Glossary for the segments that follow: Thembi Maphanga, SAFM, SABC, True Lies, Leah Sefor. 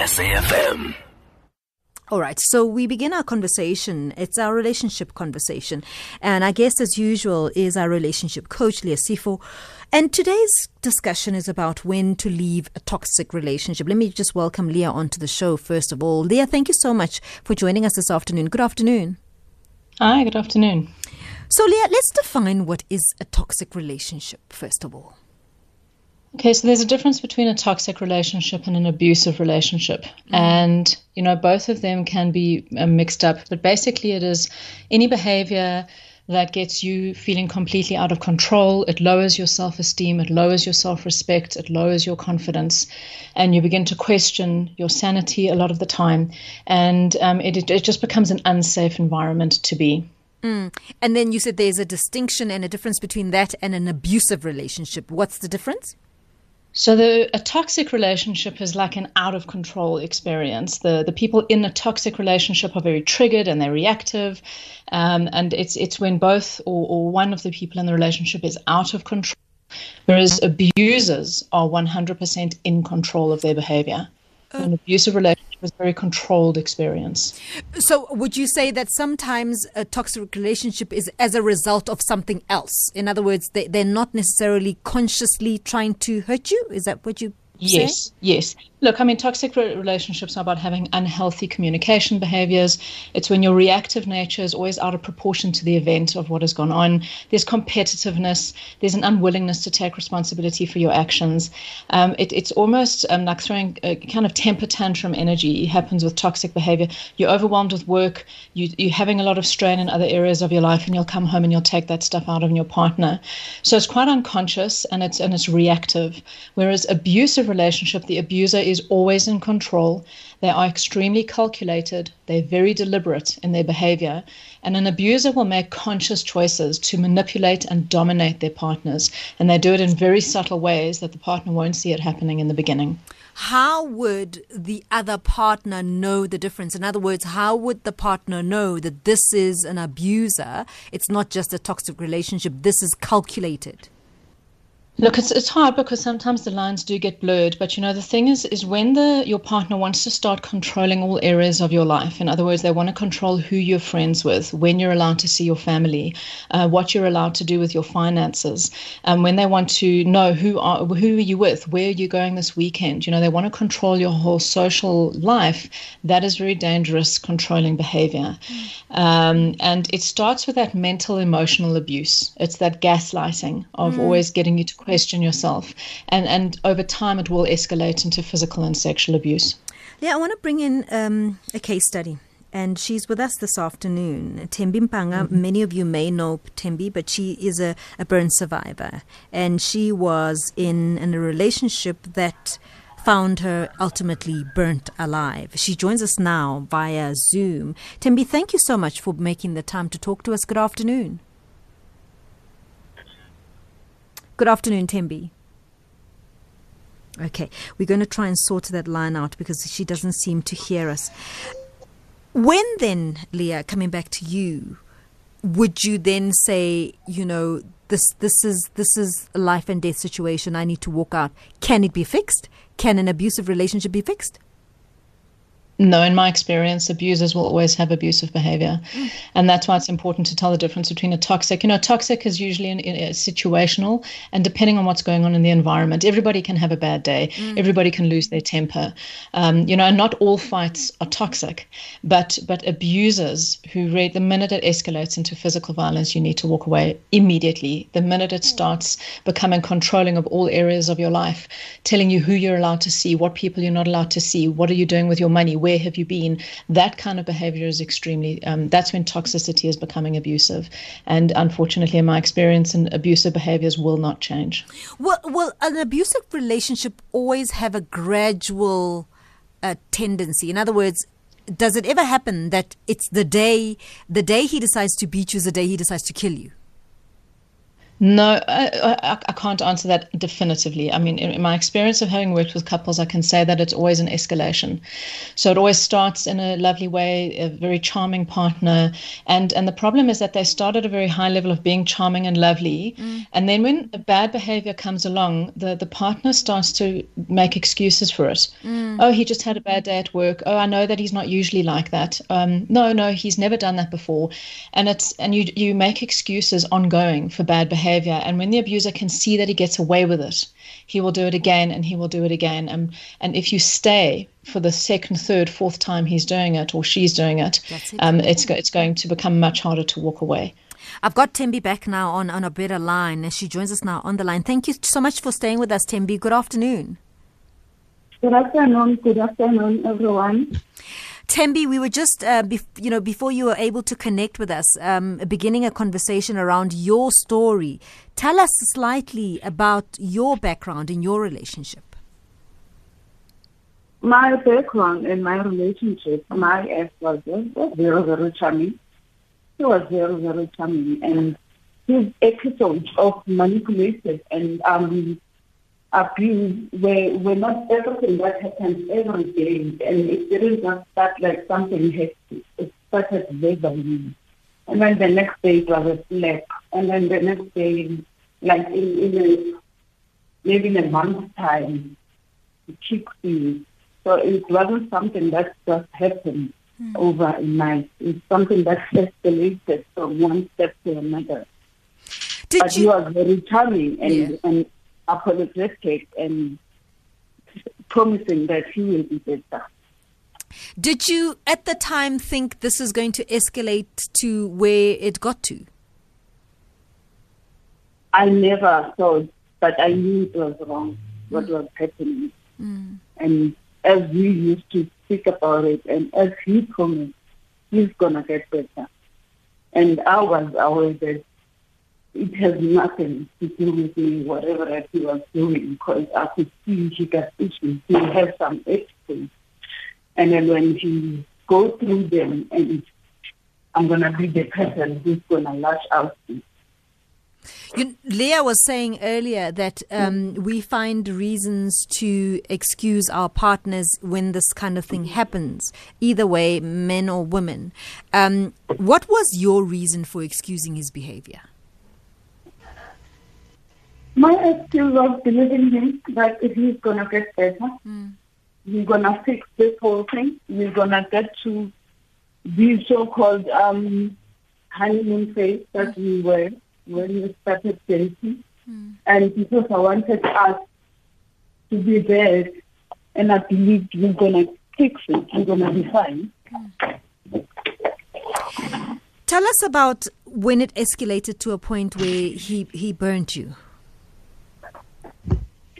SAFM. All right, so we begin our conversation. It's our relationship conversation. And our guest, as usual, is our relationship coach, Leah Sefor. And today's discussion is about when to leave a toxic relationship. Let me just welcome Leah onto the show, first of all. Leah, thank you so much for joining us this afternoon. Good afternoon. Hi, good afternoon. So, Leah, let's define what is a toxic relationship, first of all. Okay, so there's a difference between a toxic relationship and an abusive relationship. And, you know, both of them can be mixed up. But basically it is any behavior that gets you feeling completely out of control. It lowers your self-esteem. It lowers your self-respect. It lowers your confidence. And you begin to question your sanity a lot of the time. And it just becomes an unsafe environment to be. And then you said there's a distinction and a difference between that and an abusive relationship. What's the difference? So a toxic relationship is like an out-of-control experience. The people in a toxic relationship are very triggered and they're reactive. And it's when both or one of the people in the relationship is out of control, whereas abusers are 100% in control of their behavior. An abusive relationship is a very controlled experience. So would you say that sometimes a toxic relationship is as a result of something else? In other words, they're not necessarily consciously trying to hurt you? Is that what you say? Yes. Look, I mean, toxic relationships are about having unhealthy communication behaviors. It's when your reactive nature is always out of proportion to the event of what has gone on. There's competitiveness. There's an unwillingness to take responsibility for your actions. It's almost like throwing a kind of temper tantrum energy. It happens with toxic behavior. You're overwhelmed with work. You're having a lot of strain in other areas of your life, and you'll come home and you'll take that stuff out on your partner. So it's quite unconscious and it's reactive. Whereas abusive relationship, the abuser is always in control. They are extremely calculated. They're very deliberate in their behavior. And an abuser will make conscious choices to manipulate and dominate their partners. And they do it in very subtle ways that the partner won't see it happening in the beginning. How would the other partner know the difference? In other words, how would the partner know that this is an abuser? It's not just a toxic relationship. This is calculated. Look, it's hard because sometimes the lines do get blurred. But, you know, the thing is when your partner wants to start controlling all areas of your life. In other words, they want to control who you're friends with, when you're allowed to see your family, what you're allowed to do with your finances, when they want to know who are you with, where are you going this weekend. You know, they want to control your whole social life. That is very dangerous, controlling behavior. And it starts with that mental, emotional abuse. It's that gaslighting of always getting you to question yourself, and over time it will escalate into physical and sexual abuse. Yeah, I want to bring in a case study, and she's with us this afternoon, Thembi Maphanga. Many of you may know Thembi, but she is a burn survivor, and she was in a relationship that found her ultimately burnt alive. She joins us now via Zoom. Thembi, thank you so much for making the time to talk to us. Good afternoon. Good afternoon, Thembi. Okay, we're going to try and sort that line out because she doesn't seem to hear us. When then, Leah, coming back to you, would you then say, you know, this is a life and death situation, I need to walk out? Can it be fixed? Can an abusive relationship be fixed? No, in my experience, abusers will always have abusive behavior. And that's why it's important to tell the difference between a toxic. You know, toxic is usually situational, and depending on what's going on in the environment, everybody can have a bad day. Everybody can lose their temper. You know, and not all fights are toxic, but abusers the minute it escalates into physical violence, you need to walk away immediately. The minute it starts becoming controlling of all areas of your life, telling you who you're allowed to see, what people you're not allowed to see, what are you doing with your money, where have you been? That kind of behavior is extremely, that's when toxicity is becoming abusive. And unfortunately, in my experience, abusive behaviors will not change. Well, an abusive relationship always have a gradual tendency. In other words, does it ever happen that it's the day he decides to beat you is the day he decides to kill you? No, I can't answer that definitively. I mean, in my experience of having worked with couples, I can say that it's always an escalation. So it always starts in a lovely way, a very charming partner. And the problem is that they start at a very high level of being charming and lovely. Mm. And then when bad behavior comes along, the partner starts to make excuses for it. Mm. Oh, he just had a bad day at work. Oh, I know that he's not usually like that. No, he's never done that before. And you make excuses ongoing for bad behavior. And when the abuser can see that he gets away with it, he will do it again and he will do it again. And if you stay for the second, third, fourth time he's doing it or she's doing it, it's going to become much harder to walk away. I've got Thembi back now on a better line. She joins us now on the line. Thank you so much for staying with us, Thembi. Good afternoon. Good afternoon, everyone. Thembi, we were just, before you were able to connect with us, beginning a conversation around your story. Tell us slightly about your background in your relationship. My background in my relationship, my ex was very, very charming. He was very, very charming. And his episodes of manipulative and abuse were not everything that happens every day, and it didn't just start like something hectic. It started vaguely, and then the next day it was a slap, and then the next day, like maybe in a month's time, it kicks you. So it wasn't something that just happened overnight. It's something that escalated from one step to another. But he was very charming and apologetic and promising that he will be better. Did you at the time think this is going to escalate to where it got to? I never thought, but I knew it was wrong, what was happening. Mm. And as we used to speak about it, and as he promised, he's going to get better. And I was aware that it has nothing to do with me, whatever that he was doing, because I could see he got issues. He has some issues. And then when he goes through them, and I'm going to be the person who's going to lash out to me. Leah was saying earlier that we find reasons to excuse our partners when this kind of thing happens, either way, men or women. What was your reason for excusing his behavior? My excuse was believing him that he's going to get better. Mm. He's going to fix this whole thing. We're going to get to the so-called honeymoon phase that we were when we started dating. Mm. And because I wanted us to be there, and I believed we're going to fix it, we're going to be fine. Mm. Tell us about when it escalated to a point where he burnt you.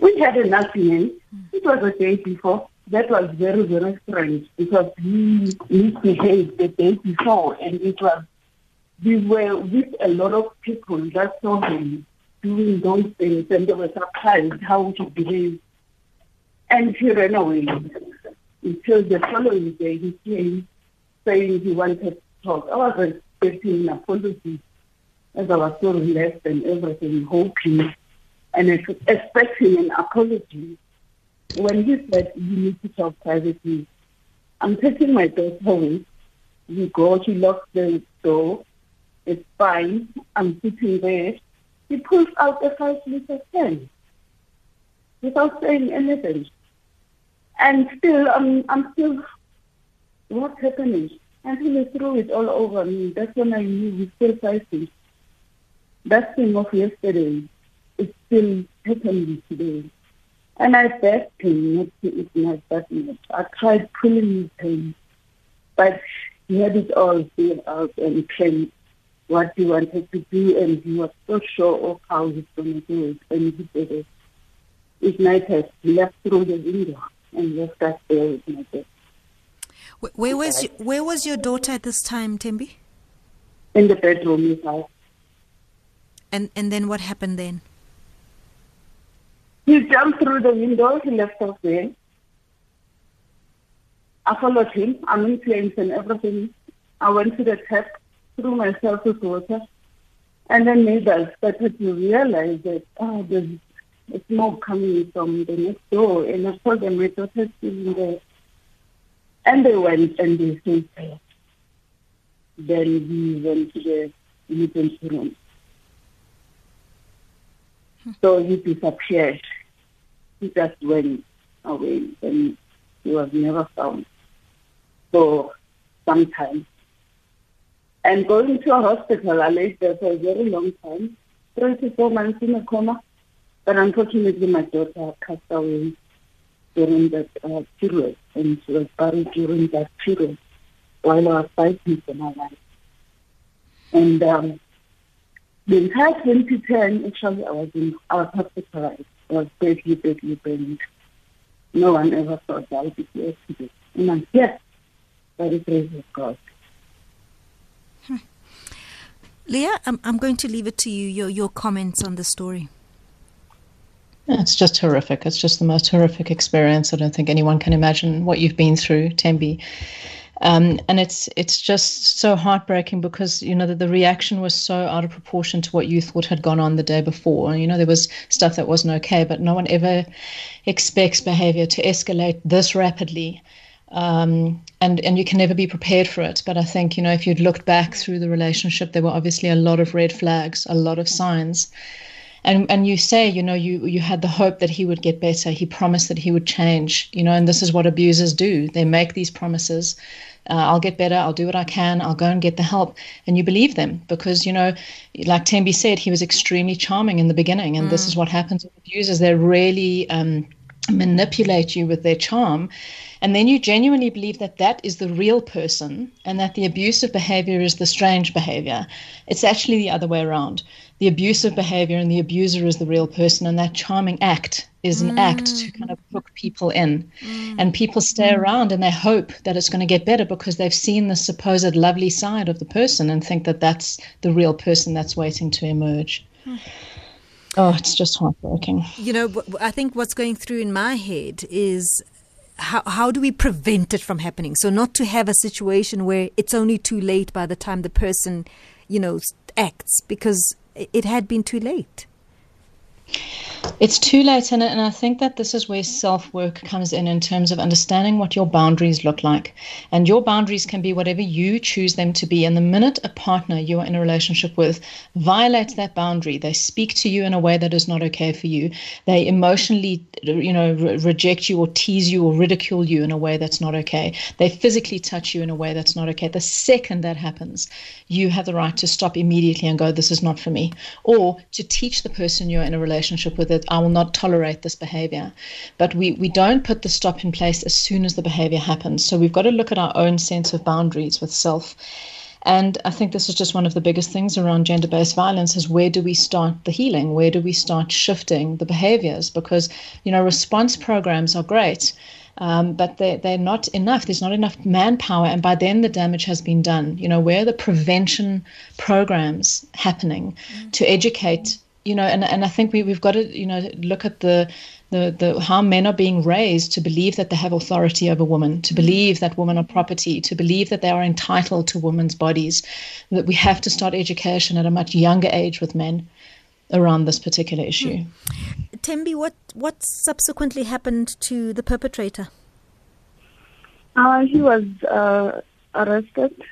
We had an argument. It was a day before. That was very, very strange because we misbehaved the day before, and we were with a lot of people that saw him doing those things, and they were surprised how he behaved. And he ran away until the following day he came saying he wanted to talk. I was expecting an apology as I was so relaxed and everything, hoping and expecting an apology. When he said, you need to talk privately, I'm taking my daughter home. We go, she locks the door. It's fine. I'm sitting there. He pulls out a 5-liter pen without saying anything. And still, I'm still, what's happening? Until he threw it all over me. That's when I knew we still fighting. That thing of yesterday, it's still happening today. And I begged him not to eat my that much. I tried pulling him, but he had it all filled out and claimed what he wanted to do, and he was so sure of how he's going to do it. And he did it. It might have left through the window and left us there with my dad. Where was your daughter at this time, Thembi? In the bedroom with us. And then what happened then? He jumped through the window, he left us there. I followed him, I'm in flames and everything. I went to the tap, threw myself with water, And then maybe I'll start with you realize that there's smoke coming from the next door. And I told them my daughter's in there. And they went and they stayed there. Then we went to the emergency room. So he disappeared. He just went away and he was never found for some time. And going to a hospital, I laid there for a very long time, 34 months in a coma. But unfortunately, my daughter passed away during that period, and she was buried during that period while I was fighting for my life. And the entire 2010, actually, I was in our hospitalized. I was badly burned. No one ever thought I would be here today. And I'm here by the grace of God. Leah, I'm going to leave it to you, your comments on the story. It's just horrific. It's just the most horrific experience. I don't think anyone can imagine what you've been through, Thembi. And it's just so heartbreaking because, you know, the reaction was so out of proportion to what you thought had gone on the day before. And, you know, there was stuff that wasn't okay, but no one ever expects behavior to escalate this rapidly. And you can never be prepared for it. But I think, you know, if you'd looked back through the relationship, there were obviously a lot of red flags, a lot of signs. And you say, you know, you had the hope that he would get better. He promised that he would change, you know, and this is what abusers do. They make these promises. I'll get better. I'll do what I can. I'll go and get the help. And you believe them because, you know, like Thembi said, he was extremely charming in the beginning. And this is what happens with abusers. They really manipulate you with their charm. And then you genuinely believe that that is the real person and that the abusive behavior is the strange behavior. It's actually the other way around. The abusive behavior and the abuser is the real person, and that charming act is an act to kind of hook people in. And people stay around and they hope that it's going to get better because they've seen the supposed lovely side of the person and think that that's the real person that's waiting to emerge. Oh, it's just heartbreaking. You know, I think what's going through in my head is how do we prevent it from happening? So not to have a situation where it's only too late by the time the person, you know, acts, because it had been too late. It's too late, and I think that this is where self-work comes in terms of understanding what your boundaries look like. And your boundaries can be whatever you choose them to be. And the minute a partner you are in a relationship with violates that boundary, they speak to you in a way that is not okay for you, they emotionally, you know, reject you or tease you or ridicule you in a way that's not okay, they physically touch you in a way that's not okay, the second that happens, you have the right to stop immediately and go, this is not for me. Or to teach the person you're in a relationship with that I will not tolerate this behavior. But we don't put the stop in place as soon as the behavior happens. So we've got to look at our own sense of boundaries with self. And I think this is just one of the biggest things around gender-based violence is where do we start the healing? Where do we start shifting the behaviors? Because, you know, response programs are great, but they're not enough. There's not enough manpower. And by then the damage has been done. You know, where are the prevention programs happening to educate, you know, and I think we've got to, you know, look at the how men are being raised to believe that they have authority over women, to believe that women are property, to believe that they are entitled to women's bodies, that we have to start education at a much younger age with men around this particular issue. Thembi, what subsequently happened to the perpetrator? He was arrested.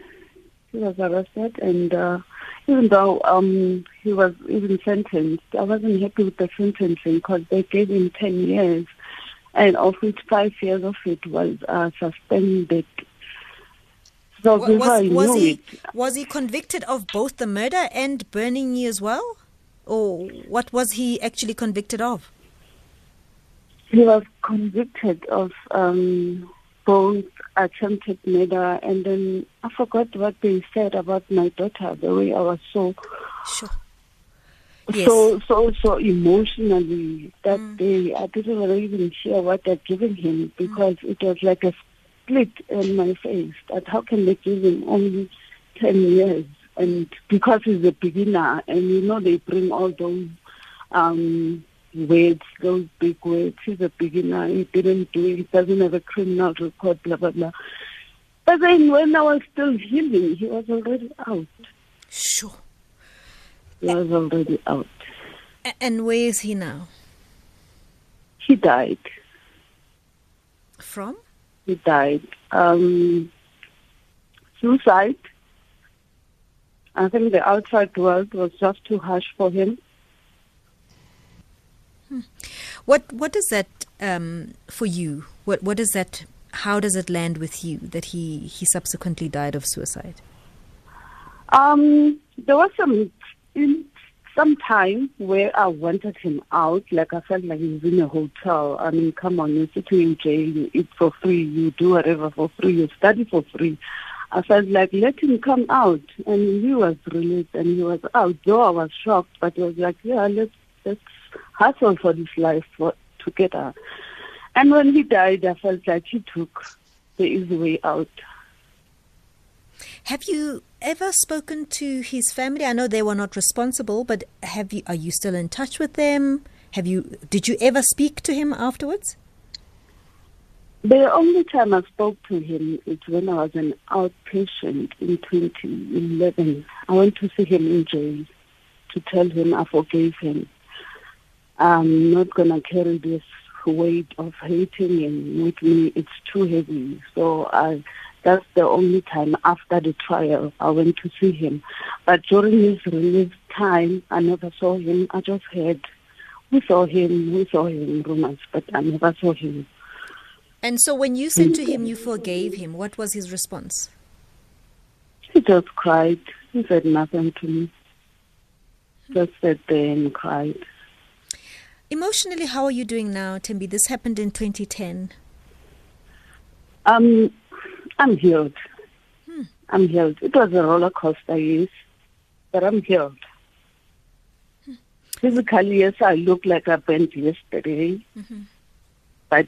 He was arrested and... Even though he was even sentenced, I wasn't happy with the sentencing because they gave him 10 years, and of which 5 years of it was suspended. So was he convicted of both the murder and burning you as well? Or what was he actually convicted of? He was convicted of both attempted murder, and then I forgot what they said about my daughter, the way I was so sure. Yes. so emotionally that day. I didn't even hear what they'd given him because it was like a split in my face that how can they give him only 10 years, and because he's a beginner, and you know they bring all those words, those big words. He's a beginner. He didn't do it. He doesn't have a criminal record, blah, blah, blah. But then when I was still healing, he was already out. Sure. He was already out. And where is he now? He died. From? He died. Suicide. I think the outside world was just too harsh for him. What is that for you? What is that? How does it land with you that he subsequently died of suicide? There was some time where I wanted him out. Like, I felt like he was in a hotel. I mean, come on, you sit in jail, you eat for free, you do whatever for free, you study for free. I felt like, let him come out. And he was released and he was out. Though I was shocked, but I was like, yeah, let's hustle for this life together. And when he died, I felt like he took the easy way out. Have you ever spoken to his family? I know they were not responsible, but are you still in touch with them? Did you ever speak to him afterwards? The only time I spoke to him is when I was an outpatient in 2011. I went to see him in jail to tell him I forgave him. I'm not going to carry this weight of hating him with me. It's too heavy. So that's the only time after the trial I went to see him. But during his release time, I never saw him. I just heard, we saw him, rumors, but I never saw him. And so when you said to him you forgave him, what was his response? He just cried. He said nothing to me. Just sat there and cried. Emotionally, how are you doing now, Thembi? This happened in 2010. I'm healed. I'm healed. It was a roller coaster, yes, but I'm healed. Physically, yes, I look like I bent yesterday, but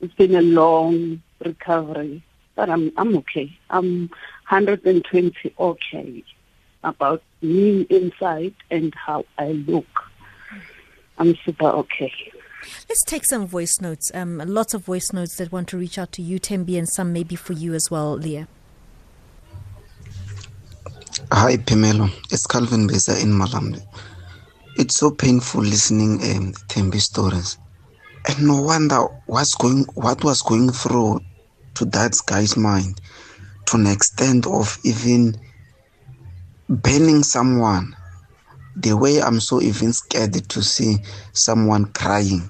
it's been a long recovery. But I'm okay. I'm 120 okay about me inside and how I look. I'm super okay. Let's take some voice notes. Lots of voice notes that want to reach out to you, Thembi, and some maybe for you as well, Leah. Hi, Pimelo. It's Calvin Beza in Malamde. It's so painful listening Thembi's stories, and no wonder what was going through to that guy's mind, to an extent of even burning someone. The way I'm so even scared to see someone crying.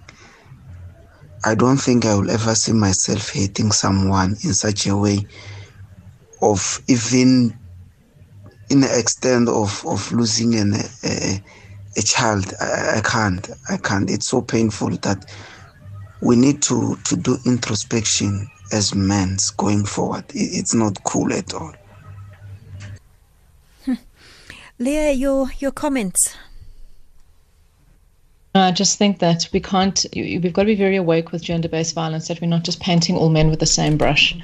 I don't think I will ever see myself hating someone in such a way of even in the extent of losing a child. I can't. It's so painful that we need to do introspection as men going forward. It's not cool at all. Leah, your comments. I just think that we've got to be very awake with gender-based violence, that we're not just painting all men with the same brush.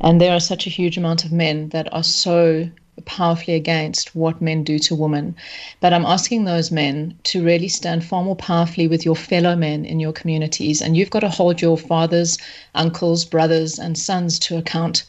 And there are such a huge amount of men that are so powerfully against what men do to women. But I'm asking those men to really stand far more powerfully with your fellow men in your communities. And you've got to hold your fathers, uncles, brothers, and sons to account,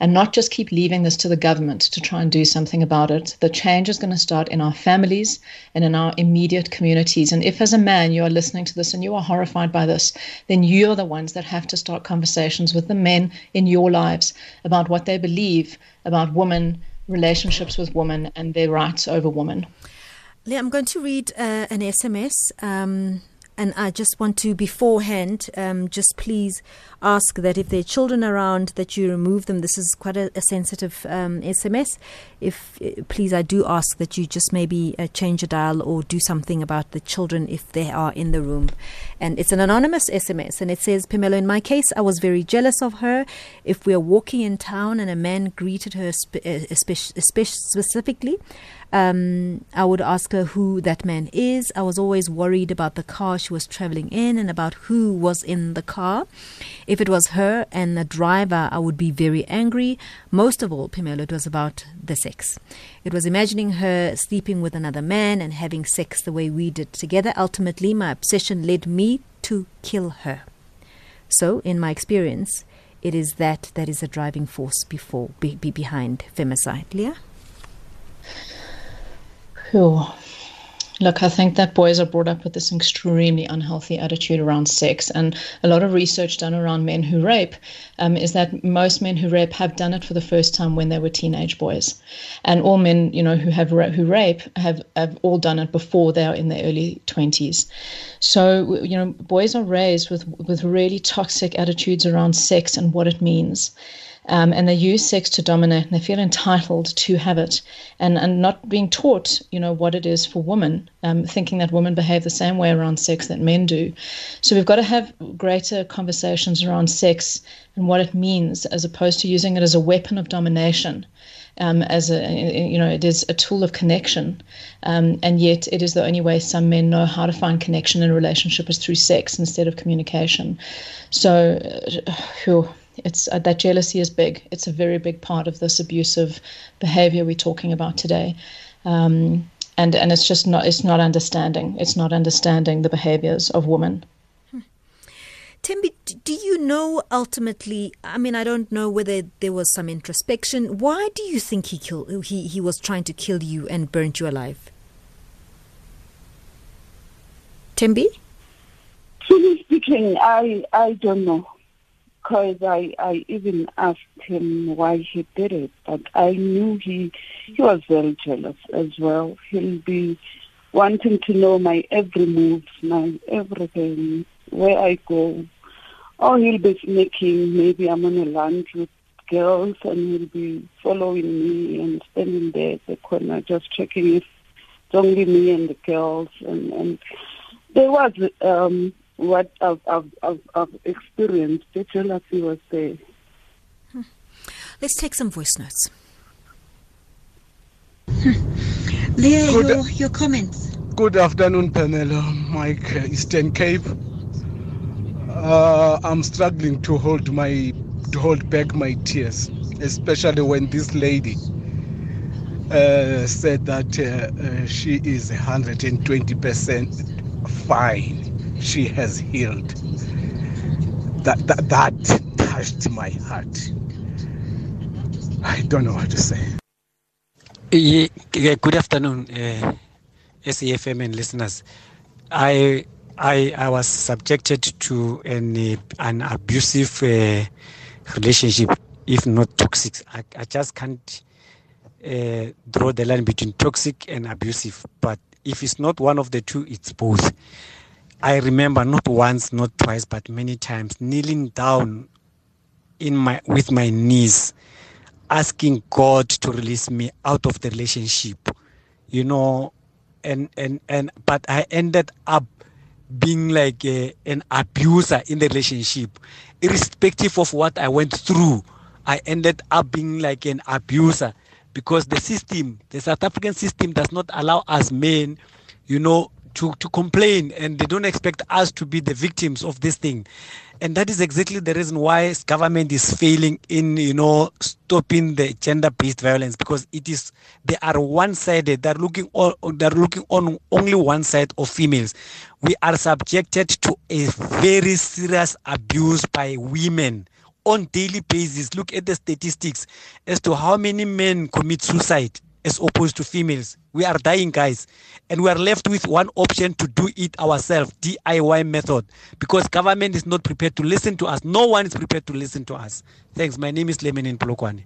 and not just keep leaving this to the government to try and do something about it. The change is going to start in our families and in our immediate communities. And if as a man you are listening to this and you are horrified by this, then you're the ones that have to start conversations with the men in your lives about what they believe about women, relationships with women, and their rights over women. Leah, I'm going to read an SMS, and I just want to beforehand just please ask that if there are children around that you remove them. This is quite a sensitive SMS. Please, I do ask that you just maybe change a dial or do something about the children if they are in the room. And it's an anonymous SMS, and it says, Pimelo, in my case, I was very jealous of her. If we are walking in town and a man greeted her specifically, I would ask her who that man is. I was always worried about the car she was traveling in and about who was in the car. If it was her and the driver, I would be very angry. Most of all, Pimelo, it was about the sex. It was imagining her sleeping with another man and having sex the way we did together. Ultimately, my obsession led me to kill her. So, in my experience, it is that is a driving force behind femicide. Leah? Look, I think that boys are brought up with this extremely unhealthy attitude around sex, and a lot of research done around men who rape is that most men who rape have done it for the first time when they were teenage boys, and all men, you know, who rape have all done it before they are in their early 20s. So, you know, boys are raised with really toxic attitudes around sex and what it means. And they use sex to dominate, and they feel entitled to have it, and not being taught, you know, what it is for women, thinking that women behave the same way around sex that men do. So we've got to have greater conversations around sex and what it means, as opposed to using it as a weapon of domination. It is a tool of connection, and yet it is the only way some men know how to find connection in a relationship is through sex instead of communication. So, it's that jealousy is big. It's a very big part of this abusive behavior we're talking about today, and it's just not. It's not understanding. It's not understanding the behaviors of women. Thembi, do you know ultimately? I mean, I don't know whether there was some introspection. Why do you think he was trying to kill you and burnt you alive? Thembi? Truly speaking, I don't know. Because I even asked him why he did it, but I knew he was very jealous as well. He'll be wanting to know my every move, my everything, where I go. Or he'll be sneaking, maybe I'm on a lunch with girls and he'll be following me and standing there at the corner just checking if it's only me and the girls. And there was... what I've experienced, the jealousy was there. Let's take some voice notes. Leah, your comments. Good afternoon, panel. Mike, Eastern Cape. I'm struggling to hold back my tears, especially when this lady said that she is 120% fine. She has healed. That touched my heart. I don't know what to say. Good afternoon, SAFM and listeners. I was subjected to an abusive relationship, if not toxic. I just can't draw the line between toxic and abusive. But if it's not one of the two, it's both. I remember not once, not twice, but many times kneeling down with my knees, asking God to release me out of the relationship, you know, but I ended up being like an abuser in the relationship. Irrespective of what I went through, I ended up being like an abuser because the South African system does not allow us men, you know, to complain, and they don't expect us to be the victims of this thing. And that is exactly the reason why government is failing in, you know, stopping the gender-based violence, because they are one-sided. They're looking on only one side of females. We are subjected to a very serious abuse by women on daily basis. Look at the statistics as to how many men commit suicide as opposed to females. We are dying, guys, and we are left with one option: to do it ourselves, DIY method, because government is not prepared to listen to us. No one is prepared to listen to us. Thanks. My name is Clement Mpolokwane.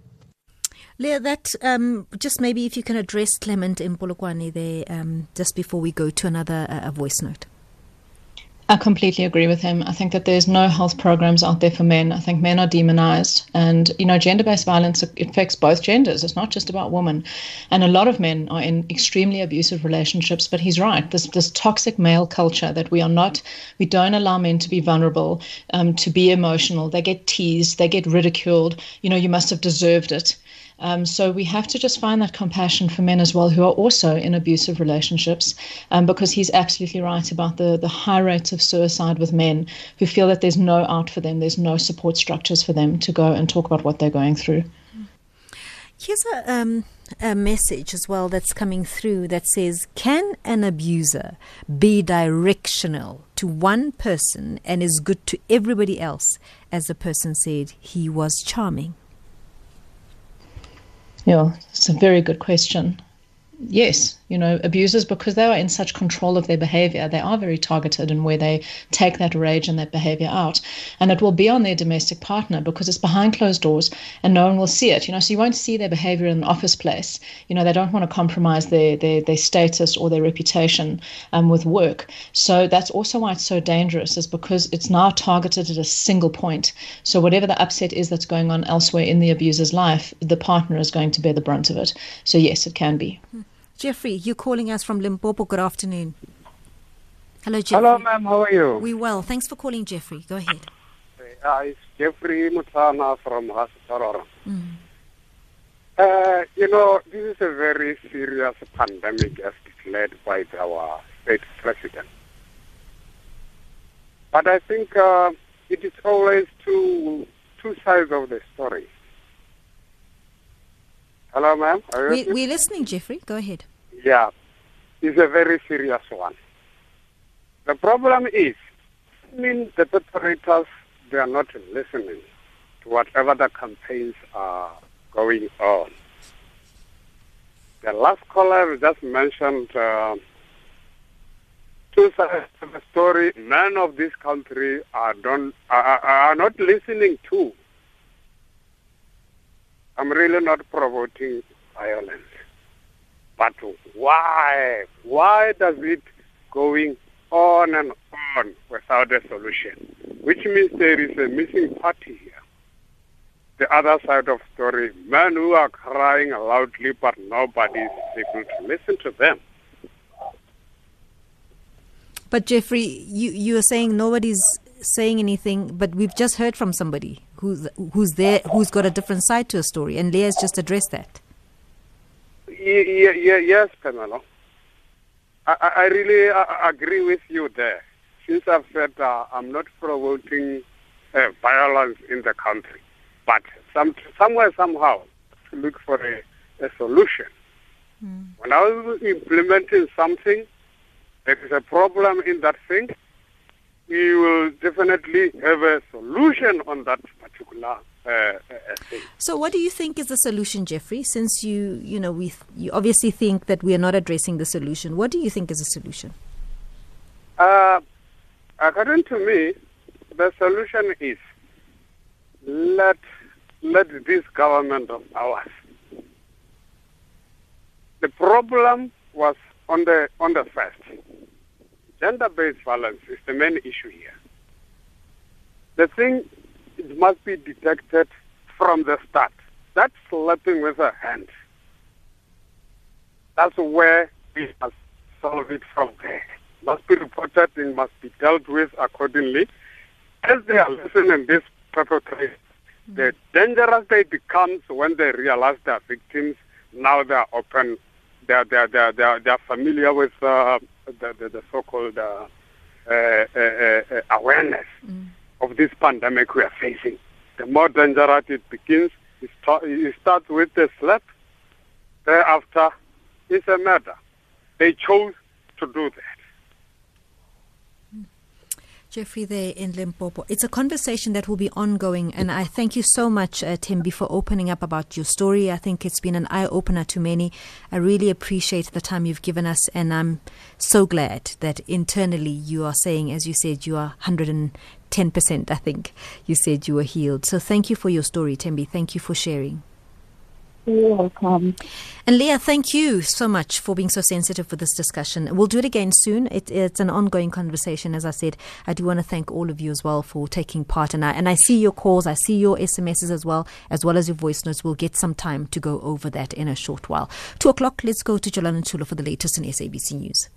Leah, that just maybe if you can address Clement Mpolokwane there just before we go to another voice note. I completely agree with him. I think that there's no health programs out there for men. I think men are demonized, and, you know, gender-based violence affects both genders. It's not just about women. And a lot of men are in extremely abusive relationships, but he's right. This toxic male culture that we don't allow men to be vulnerable, to be emotional. They get teased, they get ridiculed. You know, you must have deserved it. So we have to just find that compassion for men as well who are also in abusive relationships, because he's absolutely right about the high rates of suicide with men who feel that there's no out for them, there's no support structures for them to go and talk about what they're going through. Here's a message as well that's coming through that says, can an abuser be directional to one person and is good to everybody else? As the person said, he was charming. Yeah, it's a very good question. yes, abusers, because they are in such control of their behavior, they are very targeted in where they take that rage and that behavior out. And it will be on their domestic partner because it's behind closed doors and no one will see it. So you won't see their behavior in an office place. They don't want to compromise their status or their reputation with work. So that's also why it's so dangerous, is because it's now targeted at a single point. So whatever the upset is that's going on elsewhere in the abuser's life, the partner is going to bear the brunt of it. So yes, it can be. Jeffrey, you're calling us from Limpopo. Good afternoon. Hello, Jeffrey. Hello, ma'am. How are you? We're well. Thanks for calling, Jeffrey. Go ahead. It's Jeffrey Mutana from Hasarara. This is a very serious pandemic as declared by our state president. But I think it is always two sides of the story. Hello, ma'am. We're listening, Jeffrey. Go ahead. Yeah, it's a very serious one. The problem is, the perpetrators, they are not listening to whatever the campaigns are going on. The last caller just mentioned two sides of the story. Men of this country are not listening to. I'm really not promoting violence. But why? Why does it going on and on without a solution? Which means there is a missing party here. The other side of the story, men who are crying loudly, but nobody is able to listen to them. But Jeffrey, you are saying nobody's saying anything, but we've just heard from somebody who's there, who's got a different side to a story, and Leah's just addressed that. Yes, Pamela. I really agree with you there. Since I've said I'm not promoting violence in the country, but somehow, to look for a solution. When I was implementing something, there is a problem in that thing, we will definitely have a solution on that particular thing. So what do you think is the solution, Jeffrey? Since you obviously think that we are not addressing the solution, what do you think is the solution? According to me, the solution is let this government of ours. The problem was on the first. Gender-based violence is the main issue here. The thing, it must be detected from the start. That's slapping with a hand. That's where we must solve it from there. It must be reported and must be dealt with accordingly. As they are listening to this perpetrator, the dangerous they become when they realize they are victims. Now they are open. They are familiar with the so-called awareness of this pandemic we are facing. The more dangerous it begins, it starts with the slap. Thereafter, it's a murder. They chose to do that. Jeffrey there in Limpopo. It's a conversation that will be ongoing, and I thank you so much, Thembi, for opening up about your story. I think it's been an eye-opener to many. I really appreciate the time you've given us, and I'm so glad that internally you are saying, as you said, you are 110%, I think you said you were healed. So thank you for your story, Thembi. Thank you for sharing. You're welcome. And Leah, thank you so much for being so sensitive for this discussion. We'll do it again soon. It's an ongoing conversation, as I said. I do want to thank all of you as well for taking part. And I see your calls, I see your SMSs as well as your voice notes. We'll get some time to go over that in a short while. 2:00, let's go to Jolanda Ntula for the latest in SABC News.